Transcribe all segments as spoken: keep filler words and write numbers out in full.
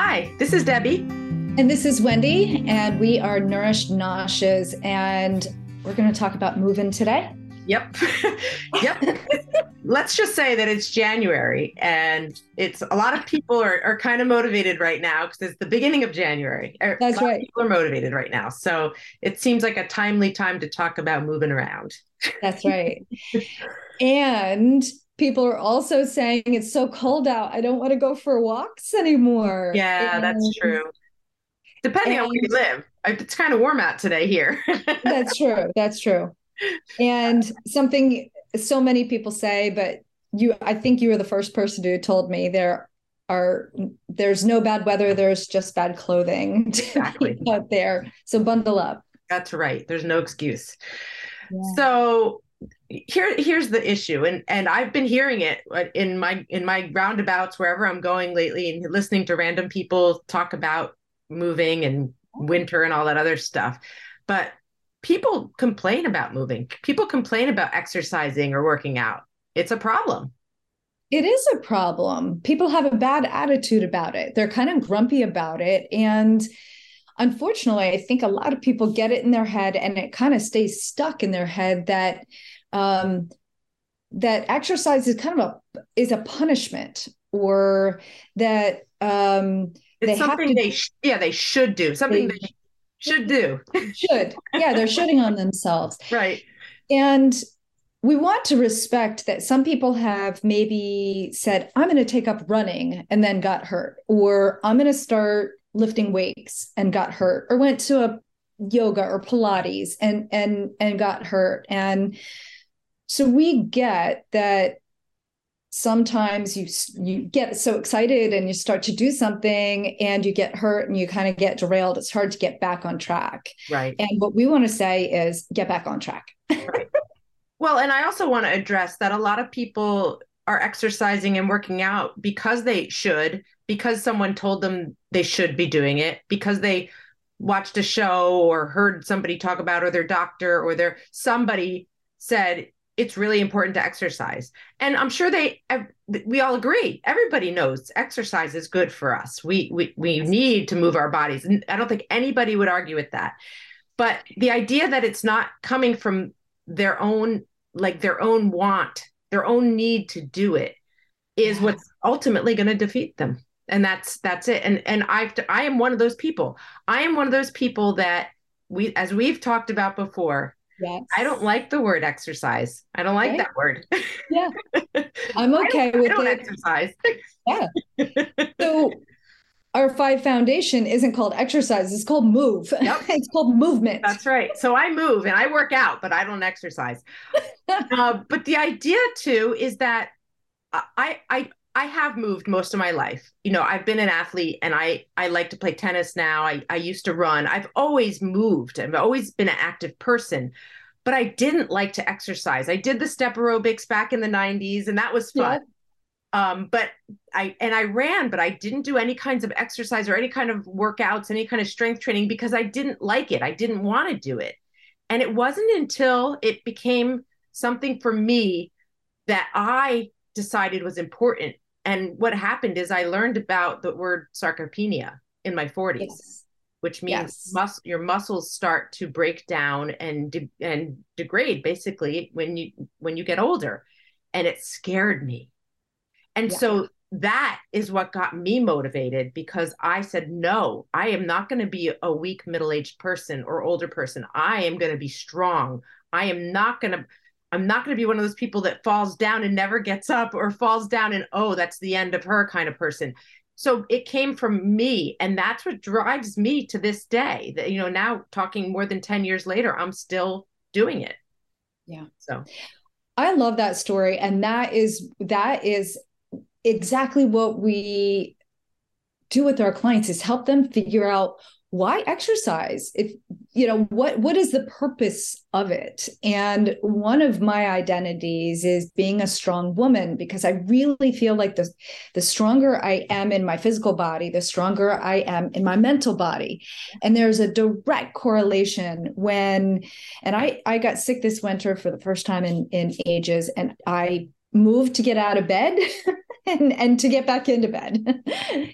Hi, this is Debbie. And this is Wendy, and we are Nourished Noshes, and we're going to talk about moving today. Yep. Yep. Let's just say that it's January, and it's a lot of people are, are kind of motivated right now because it's the beginning of January. That's right. People are motivated right now. So it seems like a timely time to talk about moving around. That's right. And people are also saying it's so cold out. I don't want to go for walks anymore. Yeah, and that's true. Depending and, on where you live. It's kind of warm out today here. That's true. That's true. And something so many people say, but you, I think you were the first person who told me there are, there's no bad weather. There's just bad clothing exactly. out there. So bundle up. That's right. There's no excuse. Yeah. So here, here's the issue. And, and I've been hearing it in my, in my roundabouts, wherever I'm going lately and listening to random people talk about moving and winter and all that other stuff. But people complain about moving. People complain about exercising or working out. It's a problem. It is a problem. People have a bad attitude about it. They're kind of grumpy about it. And unfortunately, I think a lot of people get it in their head and it kind of stays stuck in their head that um, that exercise is kind of a, is a punishment or that um, it's they something have to, they, sh- yeah, they should do something they, they Should do. Should. Yeah, they're shooting on themselves. Right. And we want to respect that some people have maybe said, I'm going to take up running and then got hurt, or I'm going to start lifting weights and got hurt, or went to a yoga or Pilates and and and got hurt. And so we get that sometimes you you get so excited and you start to do something and you get hurt and you kind of get derailed. It's hard to get back on track. Right. And what we want to say is get back on track. Right. Well, and I also want to address that a lot of people are exercising and working out because they should, because someone told them they should be doing it, because they watched a show or heard somebody talk about, or their doctor or their somebody said, it's really important to exercise. And I'm sure they, we all agree. Everybody knows exercise is good for us. We, we, we need to move our bodies. And I don't think anybody would argue with that, but the idea that it's not coming from their own, like their own want, their own need to do it is what's ultimately going to defeat them. And that's, that's it. And, and I've, I am one of those people. I am one of those people that we, as we've talked about before, yes. I don't like the word exercise. I don't like right. that word. Yeah. I'm okay I with I don't it. Exercise. Yeah. So our five foundation isn't called exercise. It's called move. Yep. It's called movement. That's right. So I move and I work out, but I don't exercise. uh, but the idea too, is that I, I, I have moved most of my life. You know, I've been an athlete and I, I like to play tennis now. I, I used to run. I've always moved. I've always been an active person, but I didn't like to exercise. I did the step aerobics back in the nineties and that was fun. Yeah. Um, but I, and I ran, but I didn't do any kinds of exercise or any kind of workouts, any kind of strength training because I didn't like it. I didn't want to do it. And it wasn't until it became something for me that I decided was important. And what happened is I learned about the word sarcopenia in my forties, yes. which means yes. mus- your muscles start to break down and de- and degrade basically when you when you get older. And it scared me. And yeah. so that is what got me motivated because I said, no, I am not going to be a weak middle-aged person or older person. I am going to be strong. I am not going to I'm not going to be one of those people that falls down and never gets up or falls down and, oh, that's the end of her kind of person. So it came from me. And that's what drives me to this day that, you know, now talking more than ten years later, I'm still doing it. Yeah. So I love that story. And that is, that is exactly what we do with our clients is help them figure out why exercise? If you know, what, what is the purpose of it? And one of my identities is being a strong woman, because I really feel like the, the stronger I am in my physical body, the stronger I am in my mental body. And there's a direct correlation when, and I, I got sick this winter for the first time in, in ages, and I moved to get out of bed and, and to get back into bed.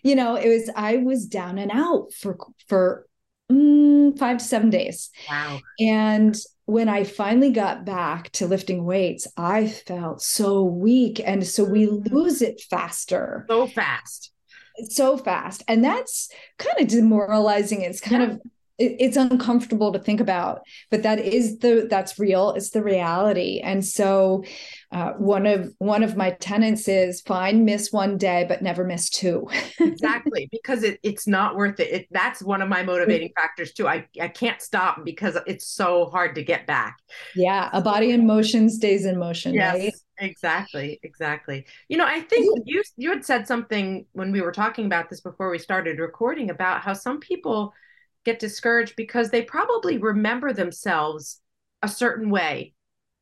You know, it was, I was down and out for, for mm, five to seven days. Wow. And when I finally got back to lifting weights, I felt so weak. And so we lose it faster. So fast. So fast. And that's kind of demoralizing. It's kind yeah. of, it, it's uncomfortable to think about, but that is the, that's real. It's the reality. And so uh, one of, one of my tenets is fine, miss one day, but never miss two. Exactly. Because it, it's not worth it. it. That's one of my motivating factors too. I, I can't stop because it's so hard to get back. Yeah. A body in motion stays in motion. Yes. Right? Exactly. Exactly. You know, I think you, you had said something when we were talking about this before we started recording about how some people get discouraged because they probably remember themselves a certain way.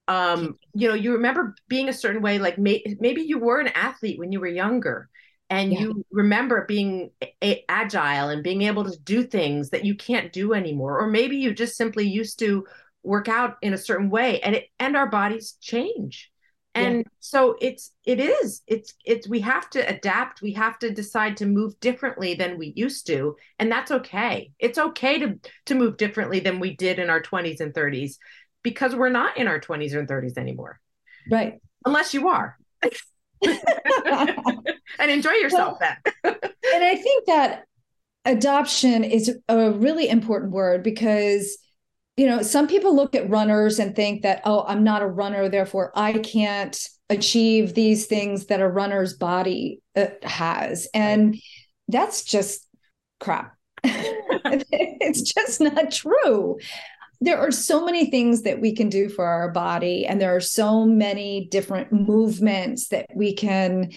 Um, you know, you remember being a certain way, like may, maybe you were an athlete when you were younger and yeah. you remember being a- agile and being able to do things that you can't do anymore. Or maybe you just simply used to work out in a certain way, and it, and our bodies change. And yeah. so it's, it is, it's, it's, we have to adapt. We have to decide to move differently than we used to. And that's okay. It's okay to, to move differently than we did in our twenties and thirties, because we're not in our twenties or thirties anymore. Right. Unless you are. And enjoy yourself well, then. And I think that adoption is a really important word, because you know, some people look at runners and think that, oh, I'm not a runner, therefore I can't achieve these things that a runner's body uh, has. And that's just crap. It's just not true. There are so many things that we can do for our body, and there are so many different movements that we can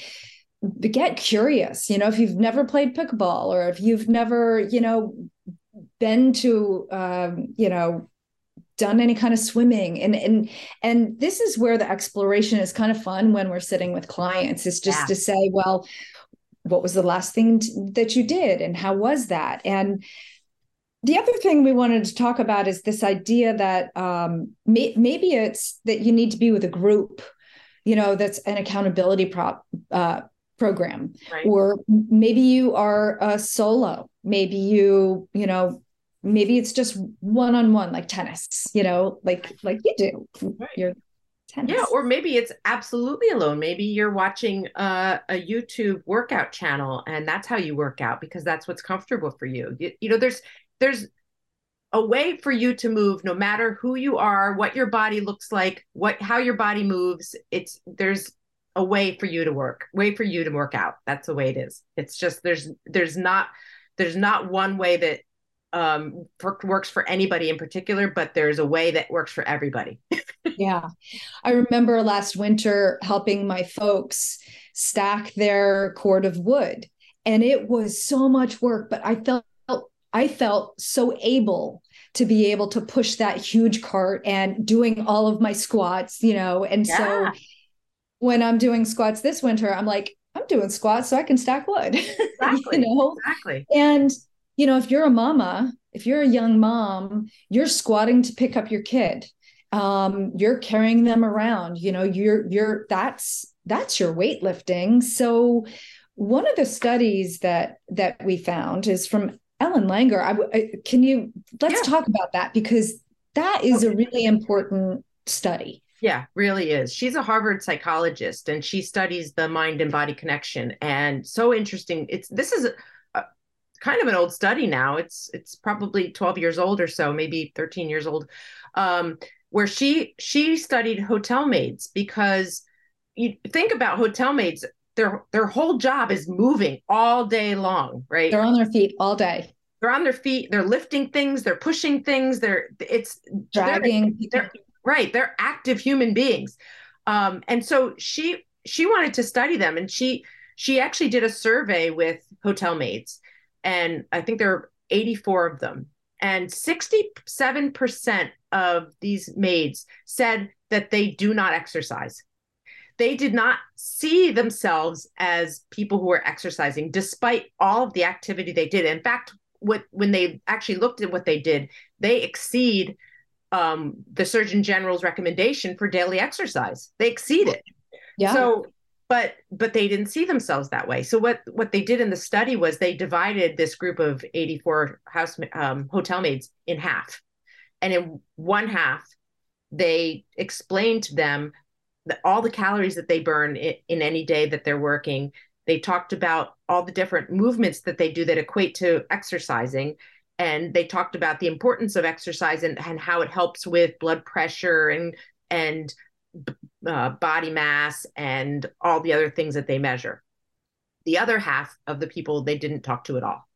get curious. You know, if you've never played pickleball, or if you've never, you know, been to, um, you know, done any kind of swimming. And, and, and this is where the exploration is kind of fun when we're sitting with clients, is just yeah. to say, well, what was the last thing t- that you did? And how was that? And the other thing we wanted to talk about is this idea that um, may- maybe it's that you need to be with a group, you know, that's an accountability prop, uh, program, right. Or maybe you are a solo, maybe you, you know, maybe it's just one-on-one, like tennis, you know, like, like you do right. your tennis. Yeah. Or maybe it's absolutely alone. Maybe you're watching uh, a YouTube workout channel, and that's how you work out because that's what's comfortable for you. You, you know, there's, there's a way for you to move no matter who you are, what your body looks like, what, how your body moves. It's, there's a way for you to work, way for you to work out. That's the way it is. It's just, there's, there's not, there's not one way that um, for, works for anybody in particular, but there's a way that works for everybody. Yeah. I remember last winter helping my folks stack their cord of wood, and it was so much work, but I felt, I felt so able to be able to push that huge cart and doing all of my squats, you know? And yeah. so when I'm doing squats this winter, I'm like, I'm doing squats so I can stack wood. Exactly. You know? Exactly. And, you know, if you're a mama, if you're a young mom, you're squatting to pick up your kid. Um, you're carrying them around, you know, you're, you're, that's, that's your weightlifting. So one of the studies that, that we found is from Ellen Langer. I, I can you, let's yeah. talk about that, because that is okay. a really important study. Yeah, really is. She's a Harvard psychologist, and she studies the mind and body connection. And so interesting. It's, this is a, a, kind of an old study now. It's, it's probably twelve years old or so, maybe thirteen years old, um, where she, she studied hotel maids, because you think about hotel maids, their, their whole job is moving all day long, right? They're on their feet all day. They're on their feet. They're lifting things. They're pushing things. They're it's dragging. They're, they're, Right. They're active human beings. Um, and so she, she wanted to study them, and she, she actually did a survey with hotel maids, and I think there are eighty-four of them, and sixty-seven percent of these maids said that they do not exercise. They did not see themselves as people who were exercising, despite all of the activity they did. In fact, what, when they actually looked at what they did, they exceed Um, the Surgeon General's recommendation for daily exercise. They exceed it. Yeah. So But but they didn't see themselves that way. So what, what they did in the study was they divided this group of eighty-four house um, hotel maids in half. And in one half, they explained to them that all the calories that they burn in, in any day that they're working. They talked about all the different movements that they do that equate to exercising. And they talked about the importance of exercise and, and how it helps with blood pressure and and Uh, body mass and all the other things that they measure. The other half of the people they didn't talk to at all.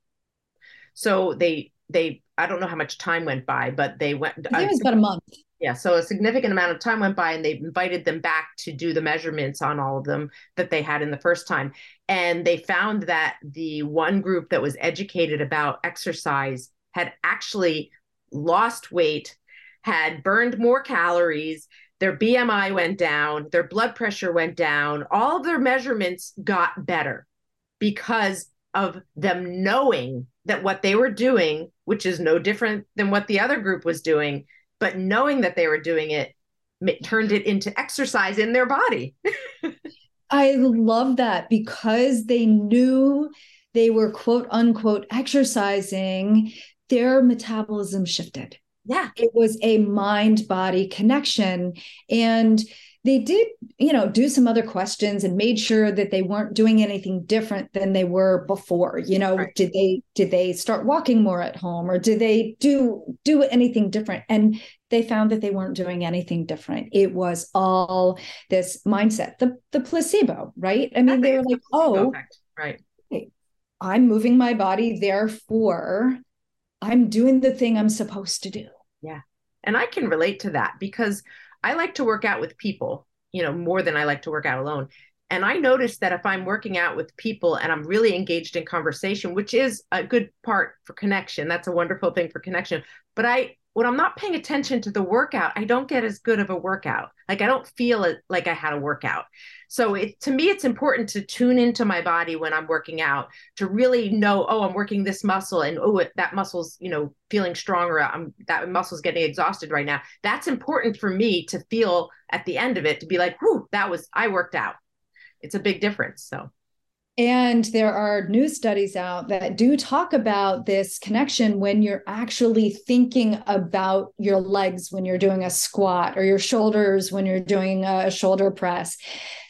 So they, they, I don't know how much time went by, but they went. I think it was about a month. Yeah. So a significant amount of time went by, and they invited them back to do the measurements on all of them that they had in the first time. And they found that the one group that was educated about exercise had actually lost weight, had burned more calories, their B M I went down, their blood pressure went down, all of their measurements got better because of them knowing that what they were doing, which is no different than what the other group was doing, but knowing that they were doing it, it turned it into exercise in their body. I love that, because they knew they were quote unquote exercising, their metabolism shifted. Yeah, it was a mind-body connection. And they did, you know, do some other questions and made sure that they weren't doing anything different than they were before. You know, right. did they did they start walking more at home, or did they do do anything different? And they found that they weren't doing anything different. It was all this mindset, the the placebo, right? I mean, they were like, oh, right, I'm moving my body, therefore I'm doing the thing I'm supposed to do. Yeah. And I can relate to that, because I like to work out with people, you know, more than I like to work out alone. And I noticed that if I'm working out with people and I'm really engaged in conversation, which is a good part for connection, that's a wonderful thing for connection. But I, when I'm not paying attention to the workout, I don't get as good of a workout. Like, I don't feel it, like I had a workout. So it, to me, it's important to tune into my body when I'm working out, to really know, oh, I'm working this muscle, and oh, it, that muscle's, you know, feeling stronger. I'm, that muscle's getting exhausted right now. That's important for me to feel at the end of it, to be like, whew, that was, I worked out. It's a big difference. So. And there are new studies out that do talk about this connection when you're actually thinking about your legs when you're doing a squat, or your shoulders when you're doing a shoulder press,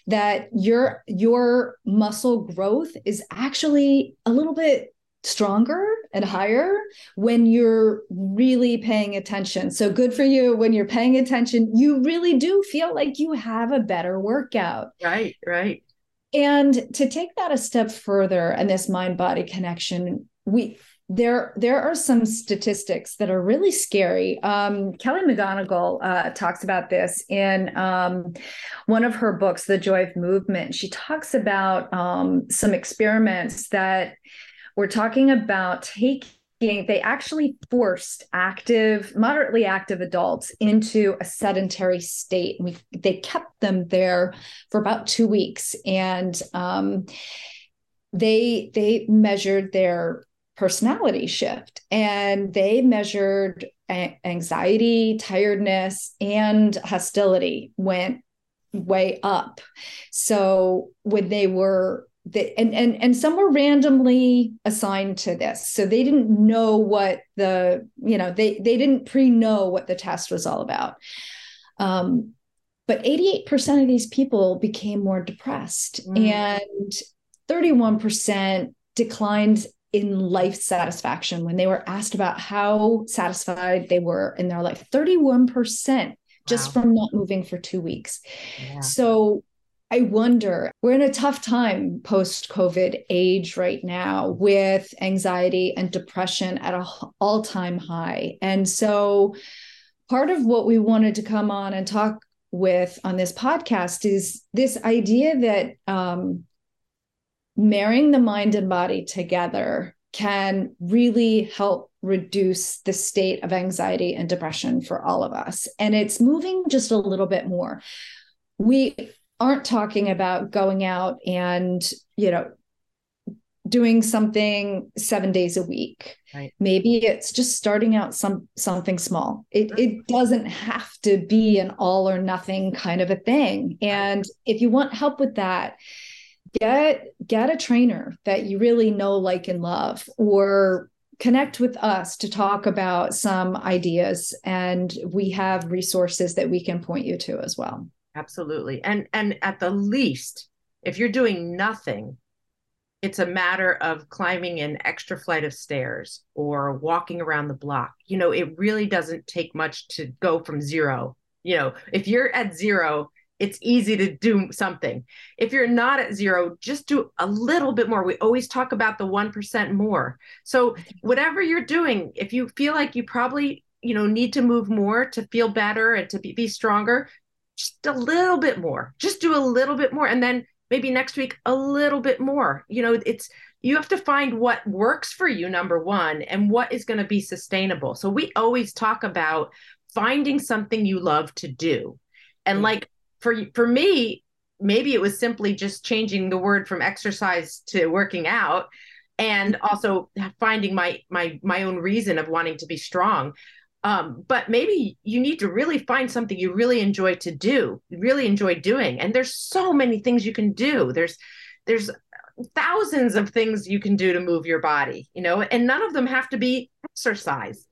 that your your muscle growth is actually a little bit stronger and higher when you're really paying attention. So good for you. When you're paying attention, you really do feel like you have a better workout. Right, right. And to take that a step further, and this mind-body connection, we there there are some statistics that are really scary. Um, Kelly McGonigal uh, talks about this in um, one of her books, The Joy of Movement. She talks about um, some experiments that we're talking about taking. They actually forced active, moderately active adults into a sedentary state. We, they kept them there for about two weeks, and um, they they measured their personality shift, and they measured a- anxiety, tiredness, and hostility went way up. So when they were The, and, and, and some were randomly assigned to this. So they didn't know what the, you know, they, they didn't pre-know what the test was all about. Um, but eighty-eight percent of these people became more depressed, mm. and thirty-one percent declined in life satisfaction when they were asked about how satisfied they were in their life. thirty-one percent just wow. from not moving for two weeks. Yeah. So I wonder, we're in a tough time post-COVID age right now, with anxiety and depression at an all-time high. And so part of what we wanted to come on and talk with on this podcast is this idea that um, marrying the mind and body together can really help reduce the state of anxiety and depression for all of us. And it's moving just a little bit more. We aren't talking about going out and, you know, doing something seven days a week. Right. Maybe it's just starting out some something small. It, it doesn't have to be an all or nothing kind of a thing. And if you want help with that, get, get a trainer that you really know, like, and love, or connect with us to talk about some ideas. And we have resources that we can point you to as well. Absolutely. And, and at the least, if you're doing nothing, it's a matter of climbing an extra flight of stairs or walking around the block. You know, it really doesn't take much to go from zero. You know, if you're at zero, it's easy to do something. If you're not at zero, just do a little bit more. We always talk about the one percent more. So whatever you're doing, if you feel like you probably, you know, need to move more to feel better and to be, be stronger, just a little bit more, just do a little bit more. And then maybe next week, a little bit more. You know, it's, you have to find what works for you, number one, and what is going to be sustainable. So we always talk about finding something you love to do. And like for, for me, maybe it was simply just changing the word from exercise to working out, and also finding my, my, my own reason of wanting to be strong. Um, but maybe you need to really find something you really enjoy to do, really enjoy doing. And there's so many things you can do. There's, there's thousands of things you can do to move your body, you know, and none of them have to be exercise.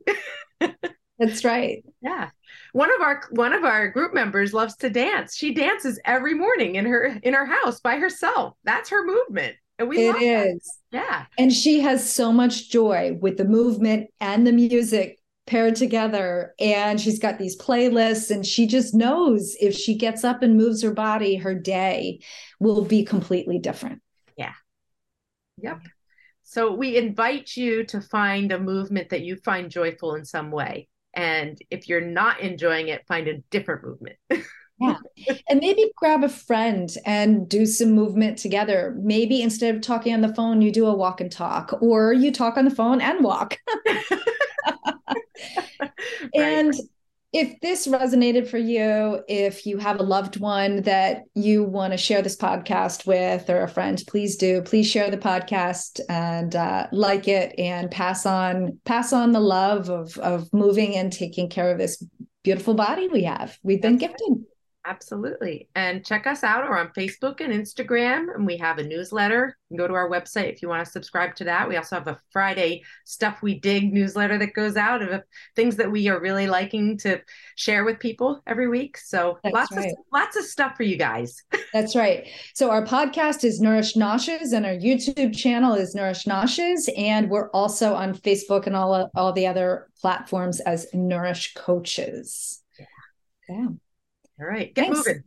That's right. Yeah. One of our, one of our group members loves to dance. She dances every morning in her, in her house by herself. That's her movement. And we it love is. That. Yeah. And she has so much joy with the movement and the music paired together, and she's got these playlists, and she just knows if she gets up and moves her body, her day will be completely different. Yeah. Yep. So we invite you to find a movement that you find joyful in some way. And if you're not enjoying it, find a different movement. Yeah. And maybe grab a friend and do some movement together. Maybe instead of talking on the phone, you do a walk and talk, or you talk on the phone and walk. And right. If this resonated for you, if you have a loved one that you want to share this podcast with, or a friend, please do. Please share the podcast and uh, like it, and pass on pass on the love of of moving and taking care of this beautiful body we have. We've been That's gifted. Right. Absolutely. And check us out. We're on Facebook and Instagram, and we have a newsletter. You can go to our website if you want to subscribe to that. We also have a Friday Stuff We Dig newsletter that goes out of things that we are really liking to share with people every week. So That's lots right. of lots of stuff for you guys. That's right. So our podcast is Nourished Noshes, and our YouTube channel is Nourished Noshes. And we're also on Facebook and all, all the other platforms as Nourish Coaches. Yeah. Yeah. All right. Get Thanks. moving.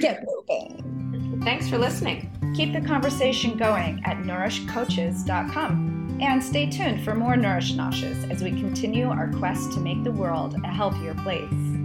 Get moving. Thanks for listening. Keep the conversation going at nourish coaches dot com. And stay tuned for more Nourished Noshes as we continue our quest to make the world a healthier place.